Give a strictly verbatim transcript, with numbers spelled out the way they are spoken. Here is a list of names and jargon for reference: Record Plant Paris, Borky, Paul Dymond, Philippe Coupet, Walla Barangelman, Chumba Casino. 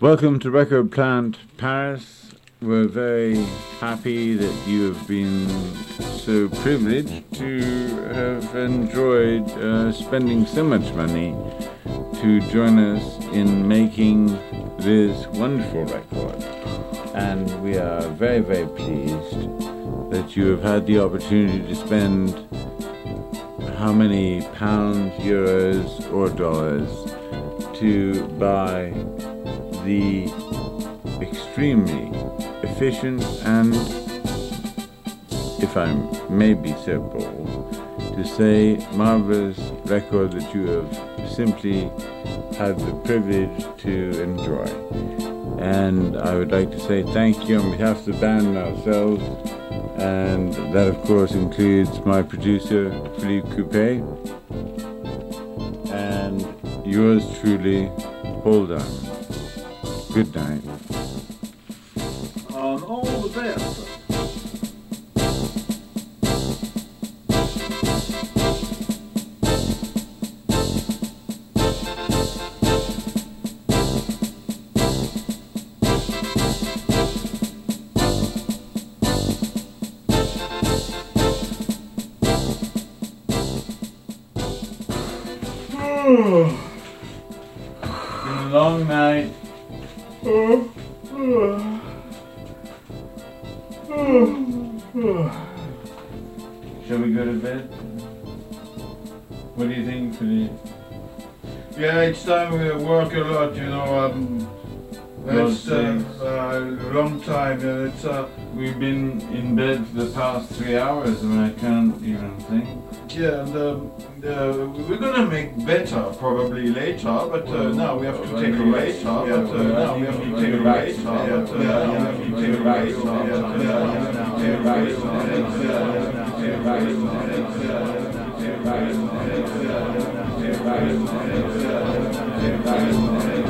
Welcome to Record Plant Paris. We're very happy that you have been so privileged to have enjoyed uh, spending so much money to join us in making this wonderful record. And we are very, very pleased that you have had the opportunity to spend how many pounds, euros or dollars to buy the extremely efficient and, if I may be so bold to say, marvelous record that you have simply had the privilege to enjoy. And I would like to say thank you on behalf of the band and ourselves, and that of course includes my producer Philippe Coupet and yours truly, Paul Dymond. Good night. Um, all the best. It's been a long night. Oh, oh, oh, oh. Shall we go to bed? What do you think, Philippe? Yeah, it's time we work a lot, you know. Um, it's uh, a long time. Yeah, it's, uh, We've been in bed for the past three hours and I can't even think. Yeah, and, um, uh, we're going to make better probably later, but uh, now we have to take a later, but now we have to take a later, but now we have to take a later, but now we have to take a later, but now we have to take a later,